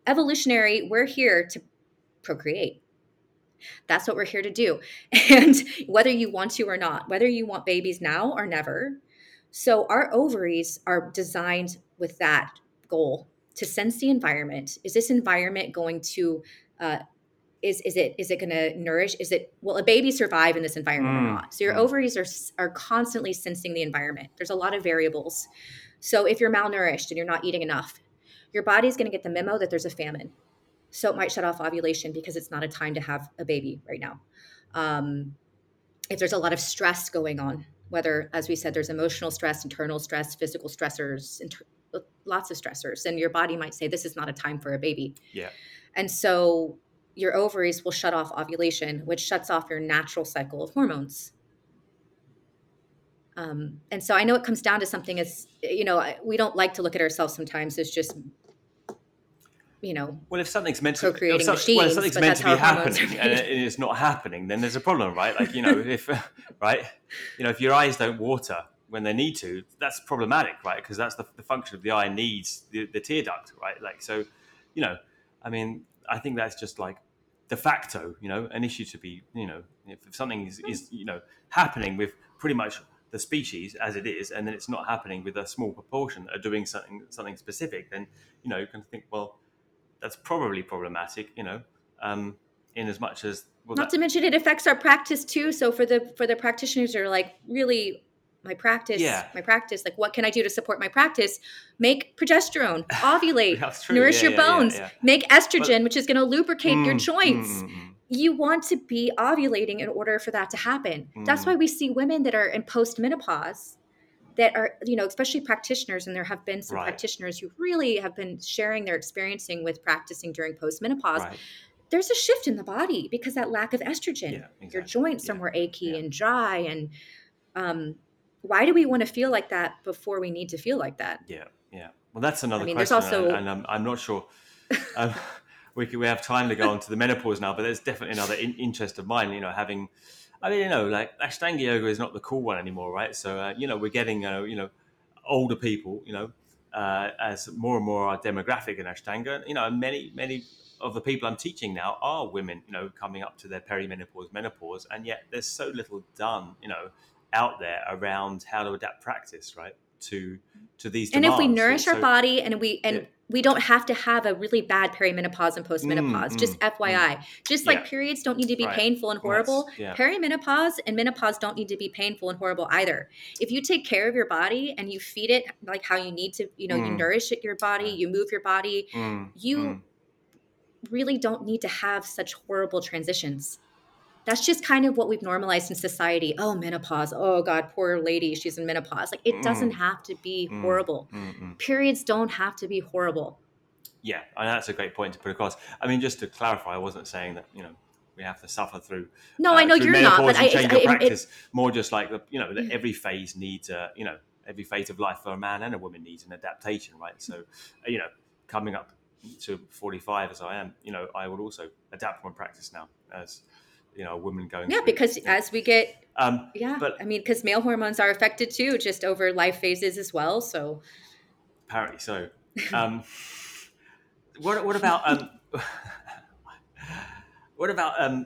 evolutionary. We're here to procreate. That's what we're here to do. And whether you want to or not, whether you want babies now or never. So our ovaries are designed with that goal to sense the environment. Is this environment going to, is it going to nourish? Is it, will a baby survive in this environment or not? So your ovaries are constantly sensing the environment. There's a lot of variables. So if you're malnourished and you're not eating enough, your body's going to get the memo that there's a famine. So it might shut off ovulation because it's not a time to have a baby right now. If there's a lot of stress going on, whether, as we said, there's emotional stress, internal stress, physical stressors, lots of stressors, and your body might say, this is not a time for a baby. Yeah. And so your ovaries will shut off ovulation, which shuts off your natural cycle of hormones. And so I know it comes down to something as, you know, we don't like to look at ourselves sometimes as just, you know, well, if something's meant to, be happening and it's not happening, then there's a problem, right? Like, you know, if, right, you know, if your eyes don't water when they need to, that's problematic, right? Because that's the function of the eye needs the tear duct, right? Like, so, you know, I mean, I think that's just like de facto, you know, an issue to be, you know, if something is, you know, happening with pretty much the species as it is, and then it's not happening with a small proportion are doing something specific, then, you know, you can think, well, that's probably problematic, you know, in as much as... Well, not to mention it affects our practice too. So for the practitioners who are like, really, my practice, like what can I do to support my practice? Make progesterone, ovulate, nourish your bones, make estrogen, which is going to lubricate your joints. You want to be ovulating in order for that to happen. That's why we see women that are in post-menopause that are, you know, especially practitioners, and there have been some practitioners who really have been sharing their experiencing with practicing during postmenopause. There's a shift in the body because that lack of estrogen, your joints somewhere achy and dry. And why do we want to feel like that before we need to feel like that? Well, that's another question. I'm not sure we have time to go on to the menopause now, but there's definitely another interest of mine, you know, having... I mean, you know, like Ashtanga yoga is not the cool one anymore, right? So, you know, we're getting, you know, older people, you know, as more and more our demographic in Ashtanga. You know, many of the people I'm teaching now are women, you know, coming up to their perimenopause, menopause, and yet there's so little done, you know, out there around how to adapt practice, right, to these demands. And if we nourish our body and we don't have to have a really bad perimenopause and postmenopause, just FYI. Just like periods don't need to be painful and horrible, perimenopause and menopause don't need to be painful and horrible either. If you take care of your body and you feed it like how you need to, you know, you nourish your body, you move your body, you really don't need to have such horrible transitions. That's just kind of what we've normalized in society. Oh, menopause. Oh, God, poor lady. She's in menopause. Like, it doesn't have to be horrible. Periods don't have to be horrible. Yeah, and that's a great point to put across. I mean, just to clarify, I wasn't saying that, you know, we have to suffer through no, I know you're menopause not, but and change your practice. More just like, you know, that every phase needs, you know, every phase of life for a man and a woman needs an adaptation, right? So, you know, coming up to 45 as I am, you know, I would also adapt my practice now as... you know, women going through, because as we get but I mean, because male hormones are affected too, just over life phases as well, so apparently so. What about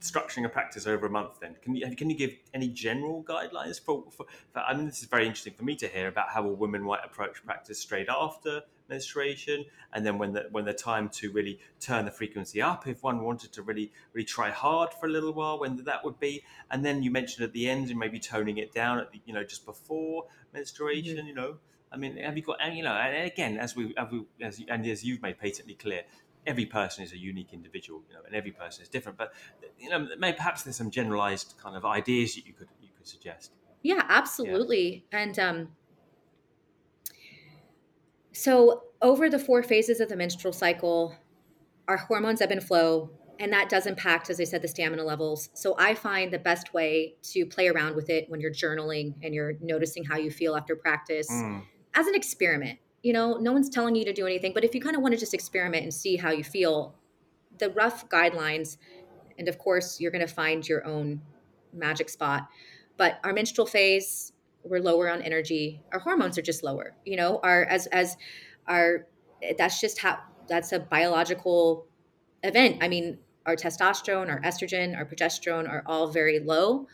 structuring a practice over a month then? Can you give any general guidelines for I mean, this is very interesting for me to hear about how a woman might approach practice straight after menstruation, and then when the time to really turn the frequency up, if one wanted to really try hard for a little while, when that would be. And then you mentioned at the end, and maybe toning it down at the, you know, just before menstruation. You know, I mean, have you got, you know, and again, as you've made patently clear, every person is a unique individual, you know, and every person is different. But, you know, maybe perhaps there's some generalized kind of ideas that you could suggest. Yeah, absolutely. Yeah. And so over the 4 phases of the menstrual cycle, our hormones ebb and flow. And that does impact, as I said, the stamina levels. So I find the best way to play around with it when you're journaling and you're noticing how you feel after practice as an experiment. You know, no one's telling you to do anything, but if you kind of want to just experiment and see how you feel, the rough guidelines, and of course, you're going to find your own magic spot. But our menstrual phase, we're lower on energy. Our hormones are just lower, you know, that's just how, that's a biological event. I mean, our testosterone, our estrogen, our progesterone are all very low.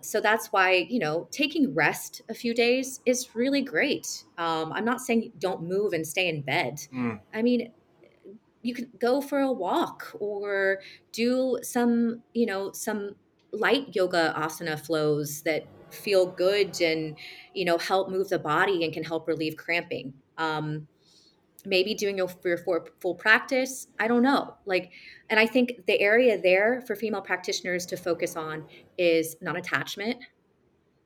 So that's why, you know, taking rest a few days is really great. I'm not saying don't move and stay in bed. I mean, you could go for a walk or do some, you know, some light yoga asana flows that feel good and, you know, help move the body and can help relieve cramping. Maybe doing your full practice. I don't know. Like, and I think the area there for female practitioners to focus on is non-attachment.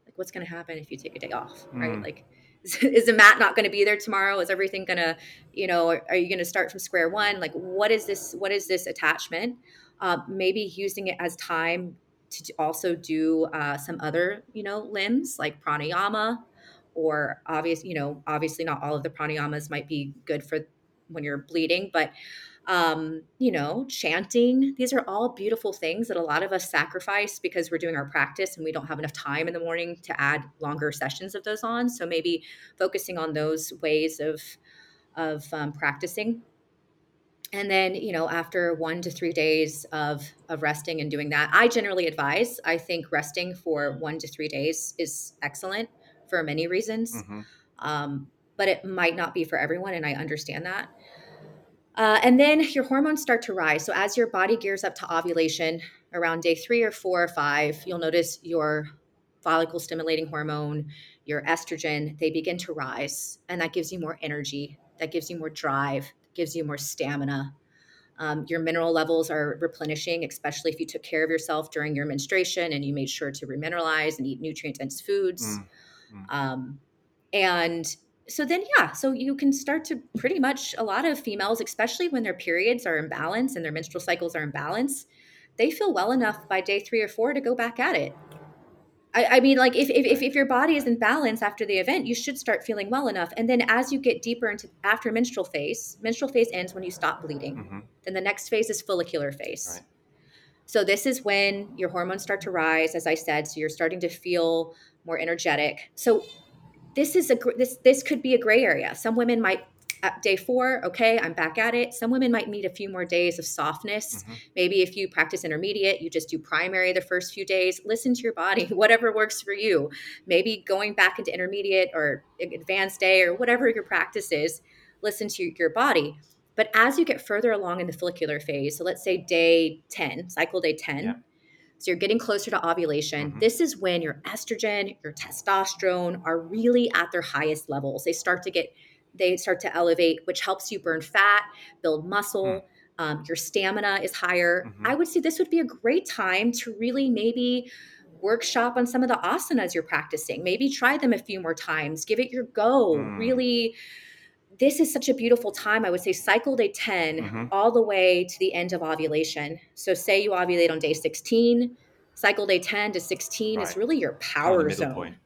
Like, what's going to happen if you take a day off, right? Like, is the mat not going to be there tomorrow? Is everything going to, you know, are you going to start from square one? Like, what is this attachment? Maybe using it as time to also do some other, you know, limbs like pranayama. Or obviously not all of the pranayamas might be good for when you're bleeding, but, you know, chanting, these are all beautiful things that a lot of us sacrifice because we're doing our practice and we don't have enough time in the morning to add longer sessions of those on. So maybe focusing on those ways of practicing. And then, you know, after 1 to 3 days of resting and doing that, I generally advise, I think resting for 1 to 3 days is excellent for many reasons, but it might not be for everyone, and I understand that. And then your hormones start to rise. So as your body gears up to ovulation around day 3 or 4 or 5, you'll notice your follicle-stimulating hormone, your estrogen, they begin to rise, and that gives you more energy, that gives you more drive, gives you more stamina. Your mineral levels are replenishing, especially if you took care of yourself during your menstruation and you made sure to remineralize and eat nutrient-dense foods. And so then, so you can start to pretty much a lot of females, especially when their periods are in balance and their menstrual cycles are in balance, they feel well enough by day 3 or 4 to go back at it. I mean, like if your body is in balance after the event, you should start feeling well enough. And then as you get deeper into after menstrual phase ends when you stop bleeding. Then the next phase is follicular phase. Right. So this is when your hormones start to rise, as I said, so you're starting to feel more energetic. So this could be a gray area. Some women might at day 4, okay, I'm back at it. Some women might need a few more days of softness. Maybe if you practice intermediate, you just do primary the first few days, listen to your body, whatever works for you. Maybe going back into intermediate or advanced day or whatever your practice is, listen to your body. But as you get further along in the follicular phase, so let's say day 10, cycle day 10, so you're getting closer to ovulation. This is when your estrogen, your testosterone are really at their highest levels. They start to elevate, which helps you burn fat, build muscle. Your stamina is higher. I would say this would be a great time to really maybe workshop on some of the asanas you're practicing. Maybe try them a few more times. Give it your go. Really, this is such a beautiful time. I would say cycle day 10 all the way to the end of ovulation. So say you ovulate on day 16, cycle day 10 to 16 is really your power zone. Point.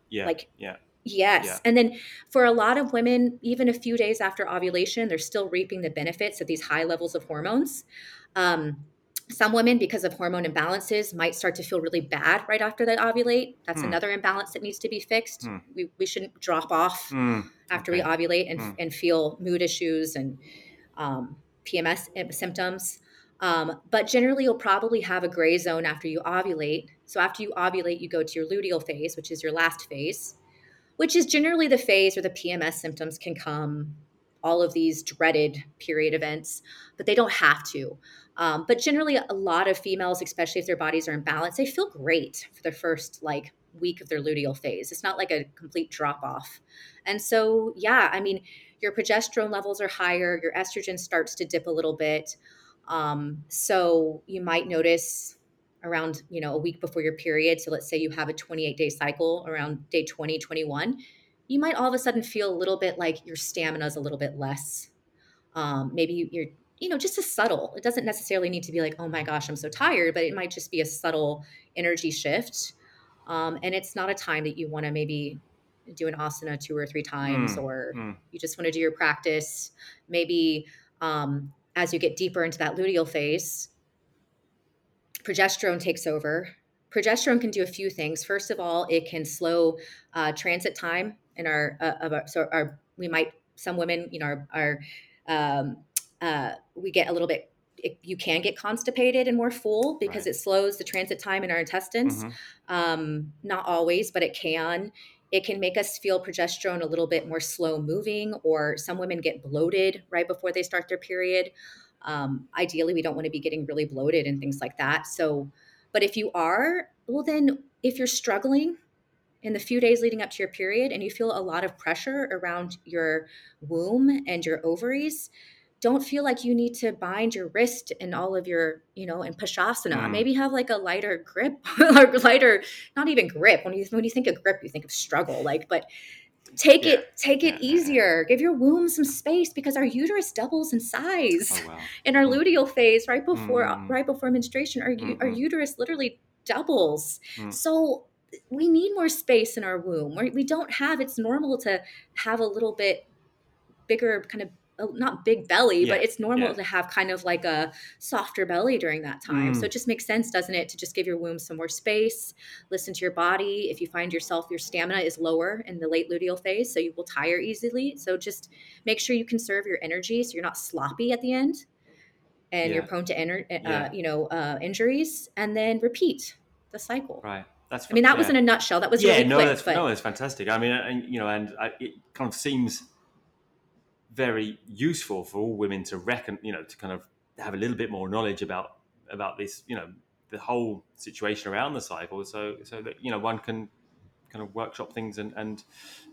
And then for a lot of women, even a few days after ovulation, they're still reaping the benefits of these high levels of hormones. Some women, because of hormone imbalances, might start to feel really bad right after they ovulate. That's another imbalance that needs to be fixed. We shouldn't drop off after we ovulate and feel mood issues and PMS symptoms. But generally, you'll probably have a gray zone after you ovulate. So after you ovulate, you go to your luteal phase, which is your last phase, which is generally the phase where the PMS symptoms can come, all of these dreaded period events, but they don't have to. But generally, a lot of females, especially if their bodies are in balance, they feel great for the first week of their luteal phase. It's not like a complete drop off. And so, I mean, your progesterone levels are higher. Your estrogen starts to dip a little bit. So you might notice around, you know, a week before your period. So let's say you have a 28-day cycle around day 20, 21, you might all of a sudden feel a little bit like your stamina is a little bit less. Maybe you're you know, just a subtle, it doesn't necessarily need to be like, oh my gosh, I'm so tired, but it might just be a subtle energy shift. And it's not a time that you want to maybe do an asana 2 or 3 times, or you just want to do your practice. Maybe as you get deeper into that luteal phase, progesterone takes over. Progesterone can do a few things. First of all, it can slow transit time in we get a little bit, you can get constipated and more full because it slows the transit time in our intestines. Not always, but it can make us feel progesterone a little bit more slow moving, or some women get bloated right before they start their period. Ideally, we don't want to be getting really bloated and things like that. So, but if you are, well, then if you're struggling in the few days leading up to your period and you feel a lot of pressure around your womb and your ovaries, don't feel like you need to bind your wrist and all of your, in Pashasana. Maybe have like a lighter grip, or lighter, not even grip. When you think of grip, you think of struggle. Take it easier. Give your womb some space, because our uterus doubles in size in our luteal phase right before menstruation. Our uterus literally doubles. So we need more space in our womb. We don't have. It's normal to have a little bit bigger kind of. Not big belly, but it's normal to have kind of like a softer belly during that time. So it just makes sense, doesn't it, to just give your womb some more space, listen to your body. If you find your stamina is lower in the late luteal phase, so you will tire easily. So just make sure you conserve your energy so you're not sloppy at the end and you're prone to injuries, and then repeat the cycle. Right. That's that was in a nutshell. That was really quick. That's fantastic. I mean, it kind of seems very useful for all women to reckon, to kind of have a little bit more knowledge about this, the whole situation around the cycle, so that one can kind of workshop things and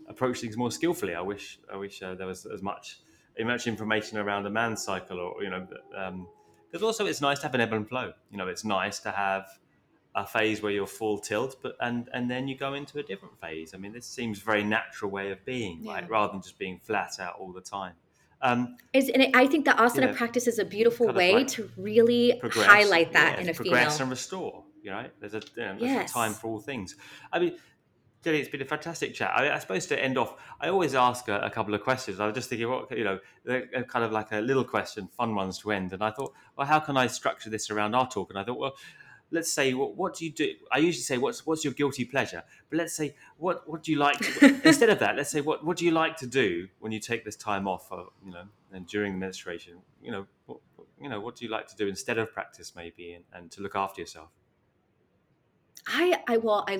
approach things more skillfully. I wish there was as much information around a man's cycle, or because also it's nice to have an ebb and flow. It's nice to have a phase where you're full tilt, but and then you go into a different phase. I mean, this seems a very natural way of being, right? Rather than just being flat out all the time. I think the asana practice is a beautiful way to really highlight that in a female. Progress and restore, right? There's a time for all things. I mean, Jenny, it's been a fantastic chat. I suppose to end off, I always ask a couple of questions. I was just thinking, kind of like a little question, fun ones to end. And I thought, well, how can I structure this around our talk? And I thought, well, let's say, what do you do? I usually say, what's your guilty pleasure? But let's say, what do you like to, instead of that, let's say, what do you like to do when you take this time off, and during the menstruation? What do you like to do instead of practice, maybe, and to look after yourself? I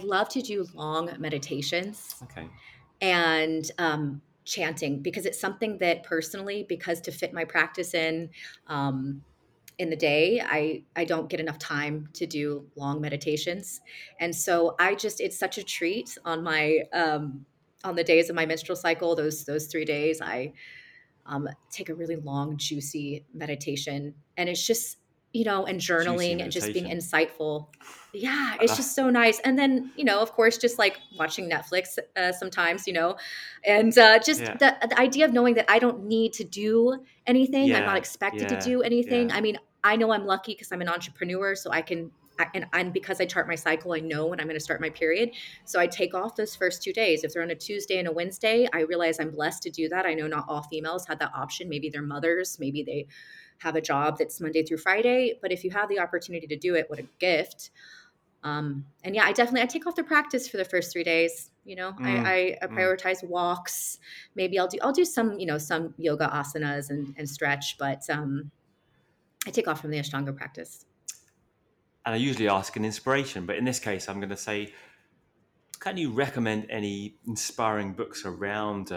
love to do long meditations. Okay. And chanting, because it's something that personally, because to fit my practice in the day, I don't get enough time to do long meditations. And so it's such a treat on my, on the days of my menstrual cycle, those 3 days, I take a really long, juicy meditation. And it's just, and journaling and just being insightful. Yeah. It's just so nice. And then, of course, just like watching Netflix sometimes, and the idea of knowing that I don't need to do anything. Yeah. I'm not expected to do anything. Yeah. I mean, I know I'm lucky because I'm an entrepreneur, so I can, and because I chart my cycle, I know when I'm going to start my period. So I take off those first 2 days. If they're on a Tuesday and a Wednesday, I realize I'm blessed to do that. I know not all females had that option. Maybe they're mothers, maybe they have a job that's Monday through Friday, but if you have the opportunity to do it, what a gift. And yeah, I take off the practice for the first 3 days. I prioritize walks. Maybe I'll do some, some yoga asanas and stretch, but I take off from the Ashtanga practice. And I usually ask an inspiration, but in this case, I'm going to say, can you recommend any inspiring books around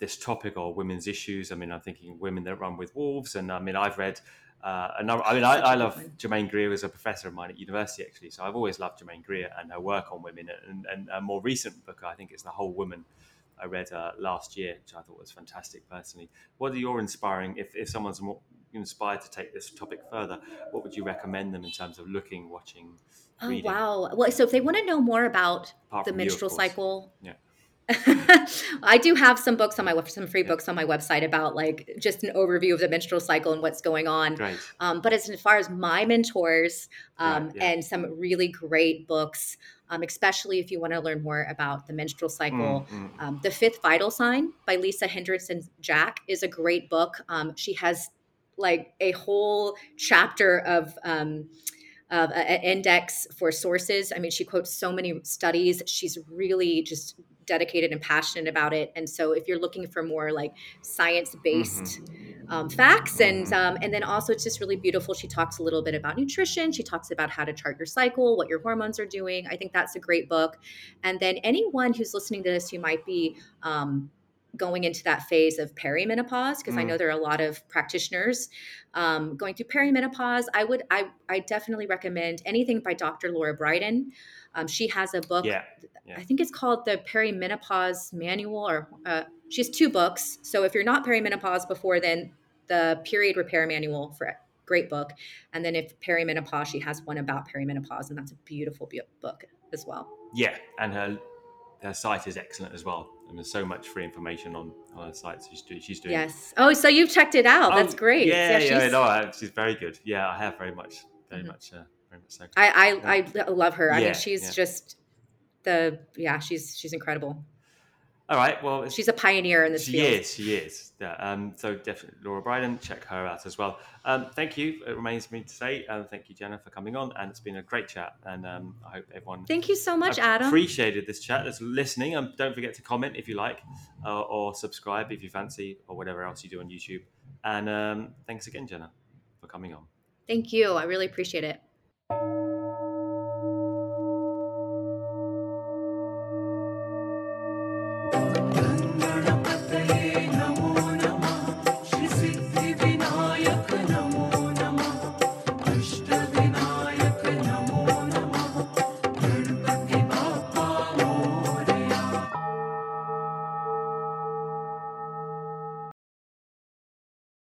this topic or women's issues? I mean, I'm thinking Women That Run with Wolves. And I mean, I've read another. I mean, I love Germaine Greer, as a professor of mine at university, actually. So I've always loved Germaine Greer and her work on women. And a more recent book, I think it's The Whole Woman, I read last year, which I thought was fantastic personally. What are your inspiring, if someone's more inspired to take this topic further, what would you recommend them in terms of looking, watching, reading? Oh, wow. Well, so if they want to know more about the menstrual cycle, I do have some books on my some free books on my website about like just an overview of the menstrual cycle and what's going on. Right. But as far as my mentors and some really great books, especially if you want to learn more about the menstrual cycle, The Fifth Vital Sign by Lisa Hendrickson Jack is a great book. She has like a whole chapter of an index for sources. I mean, she quotes so many studies. She's really just dedicated and passionate about it. And so if you're looking for more like science-based facts and then also it's just really beautiful. She talks a little bit about nutrition. She talks about how to chart your cycle, what your hormones are doing. I think that's a great book. And then anyone who's listening to this who might be going into that phase of perimenopause, because I know there are a lot of practitioners going through perimenopause. I definitely recommend anything by Dr. Laura Bryden. She has a book, I think it's called The Perimenopause Manual, or she has two books. So if you're not perimenopause before, then the Period Repair Manual, for great book. And then if perimenopause, she has one about perimenopause, and that's a beautiful book as well. Yeah, and her site is excellent as well. And there's so much free information on her site. So she's doing. Yes. Oh, so you've checked it out. That's great. She's very good. Yeah, I have very much so. I love her. I mean, she's just she's incredible. All right. Well, she's a pioneer in this field. She is. Yeah. So definitely Laura Bryden, check her out as well. Thank you. It remains me to say, thank you, Jenna, for coming on, and it's been a great chat. And I hope everyone. Thank you so much, Adam. Appreciated this chat. That's listening. Don't forget to comment if you like, or subscribe if you fancy, or whatever else you do on YouTube. And thanks again, Jenna, for coming on. Thank you. I really appreciate it.